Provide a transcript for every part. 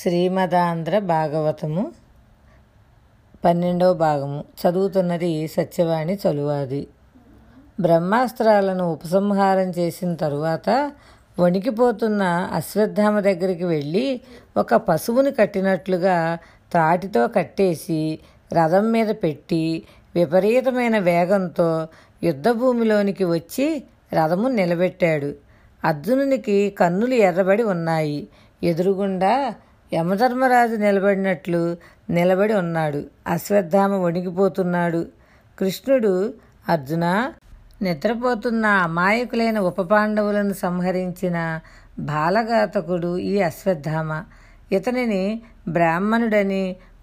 శ్రీమదాంధ్ర భాగవతము 12వ భాగము. చదువుతున్నది సత్యవాణి చలువాది. బ్రహ్మాస్త్రాలను ఉపసంహారం చేసిన తరువాత వణికిపోతున్న అశ్వత్థామ దగ్గరికి వెళ్ళి ఒక పశువుని కట్టినట్లుగా త్రాటితో కట్టేసి రథం మీద పెట్టి విపరీతమైన వేగంతో యుద్ధభూమిలోనికి వచ్చి రథము నిలబెట్టాడు. అర్జునునికి కన్నులు ఎర్రబడి ఉన్నాయి. ఎదురుగుండా యమధర్మరాజు నిలబడినట్లు నిలబడి ఉన్నాడు. అశ్వత్థామ వణికిపోతున్నాడు. కృష్ణుడు, అర్జున, నిద్రపోతున్న అమాయకులైన ఉపపాండవులను సంహరించిన బాలఘాతకుడు ఈ అశ్వత్థామ. ఇతనిని బ్రాహ్మణుడని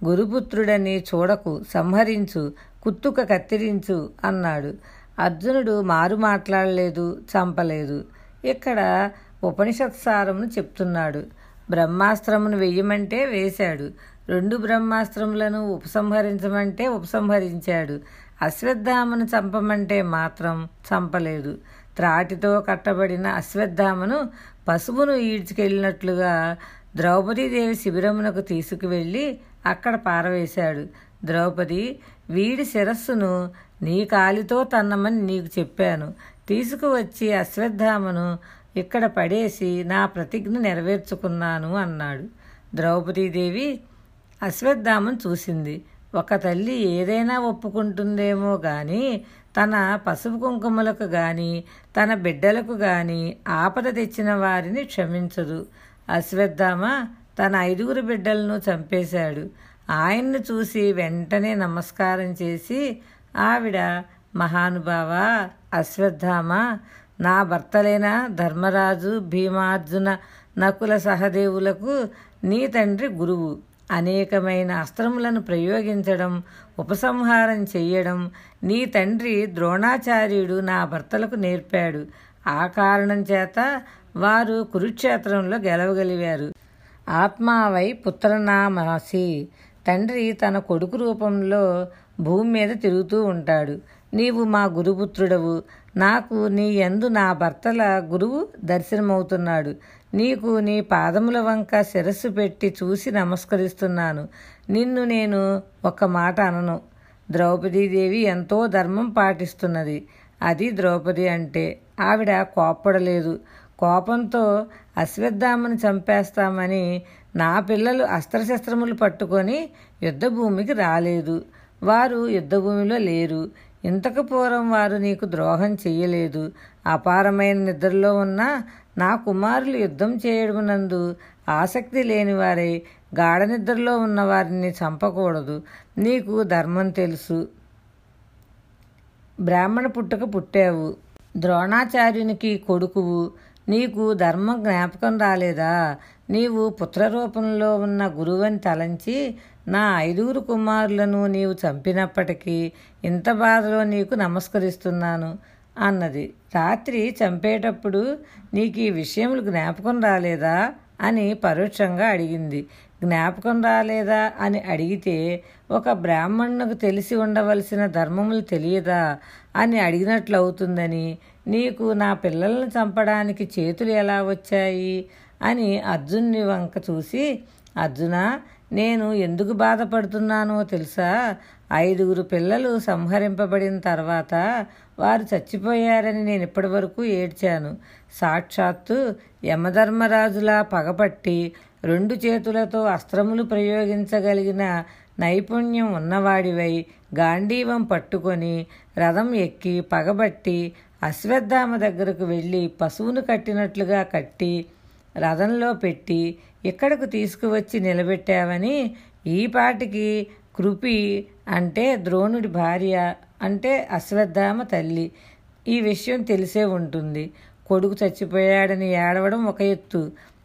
గురుపుత్రుడని చూడకు, సంహరించు, కుత్తుక కత్తిరించు అన్నాడు. అర్జునుడు మారు మాట్లాడలేదు, చంపలేదు. ఇక్కడ ఉపనిషత్సారమును చెప్తున్నాడు. బ్రహ్మాస్త్రమును వెయ్యమంటే వేశాడు, రెండు బ్రహ్మాస్త్రములను ఉపసంహరించమంటే ఉపసంహరించాడు, అశ్వత్థామను చంపమంటే మాత్రం చంపలేదు. త్రాటితో కట్టబడిన అశ్వత్థామను పశువును ఈడ్చుకెళ్ళినట్లుగా ద్రౌపదీదేవి శిబిరమునకు తీసుకువెళ్ళి అక్కడ పారవేశాడు. ద్రౌపది, వీడి శిరస్సును నీ కాలితో తన్నమని నీకు చెప్పాను, తీసుకువచ్చి అశ్వత్థామను ఇక్కడ పడేసి నా ప్రతిజ్ఞ నెరవేర్చుకున్నాను అన్నాడు. ద్రౌపదీదేవి అశ్వత్థామను చూసింది. ఒక తల్లి ఏదైనా ఒప్పుకుంటుందేమో కానీ తన పసుపు కుంకుమలకు కానీ తన బిడ్డలకు కానీ ఆపద తెచ్చిన వారిని క్షమించదు. అశ్వత్థామ తన 5 బిడ్డలను చంపేశాడు. ఆయన్ను చూసి వెంటనే నమస్కారం చేసి ఆవిడ, మహానుభావ అశ్వత్థామ, నా భర్తలైన ధర్మరాజు, భీమార్జున, నకుల సహదేవులకు నీ తండ్రి గురువు. అనేకమైన అస్త్రములను ప్రయోగించడం, ఉపసంహారం చెయ్యడం నీ తండ్రి ద్రోణాచార్యుడు నా భర్తలకు నేర్పాడు. ఆ కారణం చేత వారు కురుక్షేత్రంలో గెలవగలిగారు. ఆత్మావై పుత్రనామాసి, తండ్రి తన కొడుకు రూపంలో భూమి మీద తిరుగుతూ ఉంటాడు. నీవు మా గురుపుత్రుడవు. నాకు నీ యందు నా భర్తల గురువు దర్శనమవుతున్నాడు. నీకు నీ పాదముల వంక శిరస్సు పెట్టి చూసి నమస్కరిస్తున్నాను. నిన్ను నేను ఒక్క మాట అనను. ద్రౌపదీదేవి ఎంతో ధర్మం పాటిస్తున్నది. అది ద్రౌపది అంటే. ఆవిడ కోప్పడలేదు. కోపంతో అశ్వత్థామను చంపేస్తామని నా పిల్లలు అస్త్రశస్త్రములు పట్టుకొని యుద్ధభూమికి రాలేదు. వారు యుద్ధభూమిలో లేరు. ఇంతకు పూర్వం వారు నీకు ద్రోహం చెయ్యలేదు. అపారమైన నిద్రలో ఉన్న నా కుమారులు యుద్ధం చేయడమునందు ఆసక్తి లేనివారై గాఢ నిద్రలో ఉన్న వారిని చంపకూడదు. నీకు ధర్మం తెలుసు. బ్రాహ్మణ పుట్టుక పుట్టావు. ద్రోణాచార్యునికి కొడుకువు. నీకు ధర్మం జ్ఞాపకం రాలేదా? నీవు పుత్రరూపంలో ఉన్న గురువుని తలంచి నా 5 కుమారులను నీవు చంపినప్పటికీ ఇంత బాధలో నీకు నమస్కరిస్తున్నాను అన్నది. రాత్రి చంపేటప్పుడు నీకు ఈ విషయములు జ్ఞాపకం రాలేదా అని పరోక్షంగా అడిగింది. జ్ఞాపకం రాలేదా అని అడిగితే ఒక బ్రాహ్మణుకు తెలిసి ఉండవలసిన ధర్మములు తెలియదా అని అడిగినట్లు అవుతుందని, నీకు నా పిల్లలను చంపడానికి చేతులు ఎలా వచ్చాయి అని అర్జునుని వంక చూసి, అర్జున, నేను ఎందుకు బాధపడుతున్నానో తెలుసా? 5 పిల్లలు సంహరింపబడిన తర్వాత వారు చచ్చిపోయారని నేను ఇప్పటి వరకు ఏడ్చాను. సాక్షాత్తు యమధర్మరాజులా పగపట్టి 2 చేతులతో అస్త్రములు ప్రయోగించగలిగిన నైపుణ్యం ఉన్నవాడివై గాండీవం పట్టుకొని రథం ఎక్కి పగబట్టి అశ్వత్థామ దగ్గరకు వెళ్ళి పశువును కట్టినట్లుగా కట్టి రథంలో పెట్టి ఇక్కడకు తీసుకువచ్చి నిలబెట్టావని ఈ పాటికి కృపి అంటే ద్రోణుడి భార్య అంటే అశ్వత్థామ తల్లి ఈ విషయం తెలిసే ఉంటుంది. కొడుకు చచ్చిపోయాడని ఏడవడం ఒక ఎత్తు,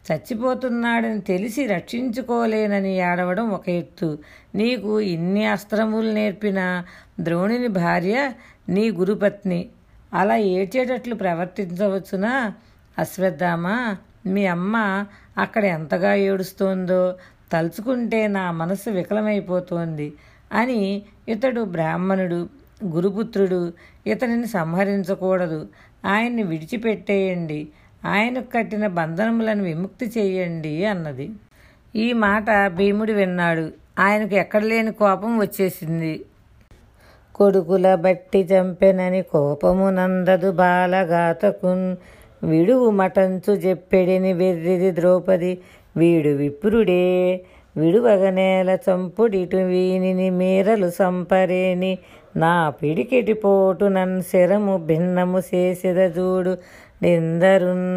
చచ్చిపోతున్నాడని తెలిసి రక్షించుకోలేనని ఏడవడం ఒక ఎత్తు. నీకు ఇన్ని అస్త్రములు నేర్పిన ద్రోణుని భార్య నీ గురుపత్ని, అలా ఏడ్చేటట్లు ప్రవర్తించవచ్చునా? అశ్వత్థామ, మీ అమ్మ అక్కడ ఎంతగా ఏడుస్తోందో తలుచుకుంటే నా మనసు వికలమైపోతోంది అని, ఇతడు బ్రాహ్మణుడు, గురుపుత్రుడు, ఇతనిని సంహరించకూడదు, ఆయన్ని విడిచిపెట్టేయండి, ఆయనకు కట్టిన బంధనములను విముక్తి చేయండి అన్నది. ఈ మాట భీముడు విన్నాడు. ఆయనకు ఎక్కడలేని కోపం వచ్చేసింది. కొడుకుల బట్టి చంపెనని కోపము నందదు బాలగాతకున్ విడువు మటంచు చెప్పెడిని వెర్రిది ద్రౌపది వీడు విప్రుడే విడువగనేల చంపుడిటు వీనిని మీరలు సంపరేని నా పిడికిటి పోటు నన్ శరము భిన్నము చేసిద చూడు నిందరున్.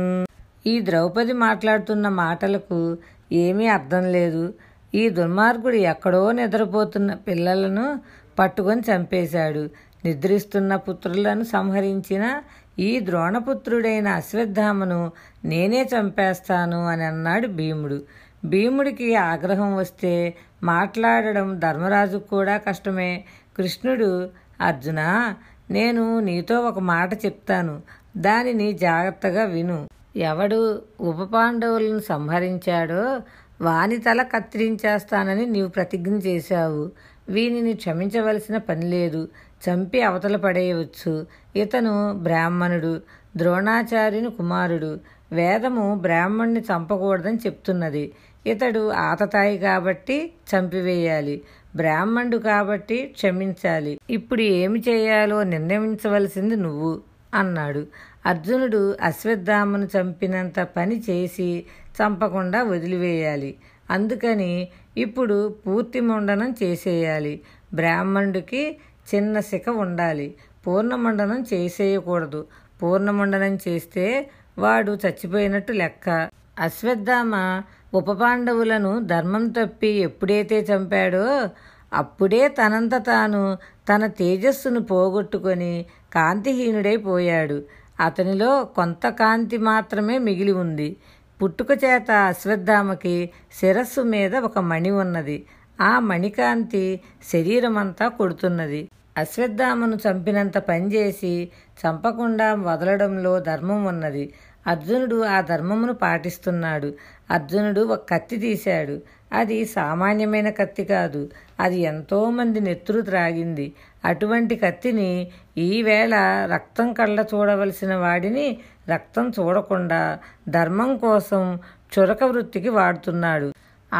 ఈ ద్రౌపది మాట్లాడుతున్న మాటలకు ఏమీ అర్థం లేదు. ఈ దుర్మార్గుడు ఎక్కడో నిద్రపోతున్న పిల్లలను పట్టుకొని చంపేశాడు. నిద్రిస్తున్న పుత్రులను సంహరించిన ఈ ద్రోణపుత్రుడైన అశ్వత్థామను నేనే చంపేస్తాను అని అన్నాడు భీముడు. భీముడికి ఆగ్రహం వస్తే మాట్లాడడం ధర్మరాజుకు కూడా కష్టమే. కృష్ణుడు, అర్జున, నేను నీతో ఒక మాట చెప్తాను, దానిని జాగ్రత్తగా విను. ఎవడు ఉప పాండవులను సంహరించాడో వాని తల కత్తిరించేస్తానని నీవు ప్రతిజ్ఞ చేశావు. వీనిని క్షమించవలసిన పని లేదు, చంపి అవతల పడేయవచ్చు. ఇతను బ్రాహ్మణుడు, ద్రోణాచార్యుని కుమారుడు. వేదము బ్రాహ్మణ్ణి చంపకూడదని చెప్తున్నది. ఇతడు ఆతతాయి కాబట్టి చంపివేయాలి, బ్రాహ్మణుడు కాబట్టి క్షమించాలి. ఇప్పుడు ఏమి చేయాలో నిర్ణయించవలసింది నువ్వు అన్నాడు. అర్జునుడు అశ్వత్థామను చంపినంత పని చేసి చంపకుండా వదిలివేయాలి. అందుకని ఇప్పుడు పూర్తి ముండనం చేసేయాలి. బ్రాహ్మణుడికి చిన్న శిఖ ఉండాలి. పూర్ణముండనం చేసేయకూడదు. పూర్ణముండనం చేస్తే వాడు చచ్చిపోయినట్టు లెక్క. అశ్వత్థామ ఉప పాండవులను ధర్మం తప్పి ఎప్పుడైతే చంపాడో అప్పుడే తనంత తాను తన తేజస్సును పోగొట్టుకొని కాంతిహీనుడైపోయాడు. అతనిలో కొంత కాంతి మాత్రమే మిగిలి ఉంది. పుట్టుక చేత అశ్వత్థామకి శిరస్సు మీద ఒక మణి ఉన్నది. ఆ మణికాంతి శరీరమంతా కొడుతున్నది. అశ్వత్థామను చంపినంత పనిచేసి చంపకుండా వదలడంలో ధర్మం ఉన్నది. అర్జునుడు ఆ ధర్మమును పాటిస్తున్నాడు. అర్జునుడు ఒక కత్తి తీశాడు. అది సామాన్యమైన కత్తి కాదు, అది ఎంతోమంది నెత్తురు త్రాగింది. అటువంటి కత్తిని ఈవేళ రక్తం కళ్ళ చూడవలసిన వాడిని రక్తం చూడకుండా ధర్మం కోసం చురక వృత్తికి వాడుతున్నాడు.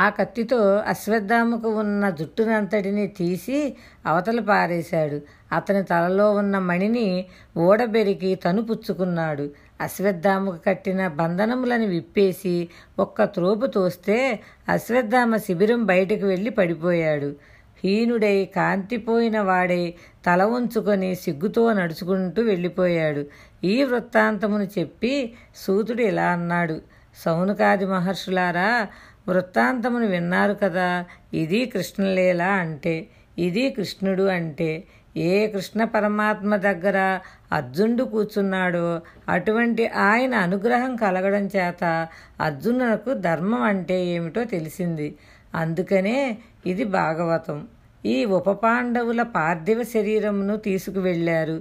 ఆ కత్తితో అశ్వత్థామకు ఉన్న జుట్టునంతటిని తీసి అవతల పారేశాడు. అతని తలలో ఉన్న మణిని ఓడబెరికి తను పుచ్చుకున్నాడు. అశ్వత్థామకు కట్టిన బంధనములను విప్పేసి ఒక్క త్రోపు తోస్తే అశ్వత్థామ శిబిరం బయటకు వెళ్ళి పడిపోయాడు. హీనుడై కాంతిపోయిన వాడై తల ఉంచుకొని సిగ్గుతో నడుచుకుంటూ వెళ్ళిపోయాడు. ఈ వృత్తాంతమును చెప్పి సూతుడు ఇలా అన్నాడు: సౌనకాది మహర్షులారా, వృత్తాంతమును విన్నారు కదా. ఇది కృష్ణలీల అంటే, ఇది కృష్ణుడు అంటే, ఏ కృష్ణ పరమాత్మ దగ్గర అర్జునుడు కూర్చున్నాడో అటువంటి ఆయన అనుగ్రహం కలగడం చేత అర్జునునకు ధర్మం అంటే ఏమిటో తెలిసింది. అందుకనే ఇది భాగవతం. ఈ ఉప పాండవుల పార్థివ శరీరమును తీసుకువెళ్ళారు.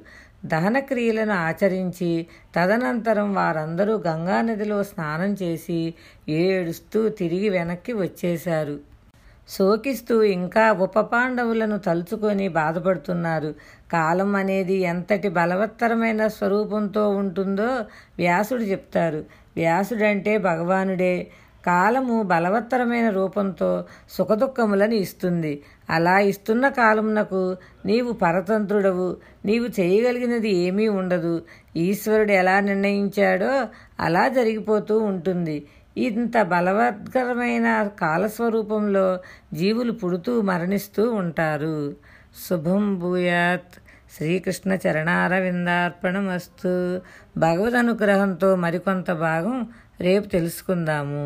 దహనక్రియలను ఆచరించి తదనంతరం వారందరూ గంగానదిలో స్నానం చేసి ఏడుస్తూ తిరిగి వెనక్కి వచ్చేశారు. శోకిస్తూ ఇంకా ఉప పాండవులను తలుచుకొని బాధపడుతున్నారు. కాలం అనేది ఎంతటి బలవత్తరమైన స్వరూపంతో ఉంటుందో వ్యాసుడు చెప్తారు. వ్యాసుడంటే భగవానుడే. కాలము బలవత్తరమైన రూపంతో సుఖదుఖములను ఇస్తుంది. అలా ఇస్తున్న కాలమునకు నీవు పరతంత్రుడవు, నీవు చేయగలిగినది ఏమీ ఉండదు. ఈశ్వరుడు ఎలా నిర్ణయించాడో అలా జరిగిపోతూ ఉంటుంది. ఇంత బలవత్కరమైన కాలస్వరూపంలో జీవులు పుడుతూ మరణిస్తూ ఉంటారు. శుభం భూయాత్. శ్రీకృష్ణ చరణారవిందార్పణమస్తు. భగవద్ అనుగ్రహంతో మరికొంత భాగం రేపు తెలుసుకుందాము.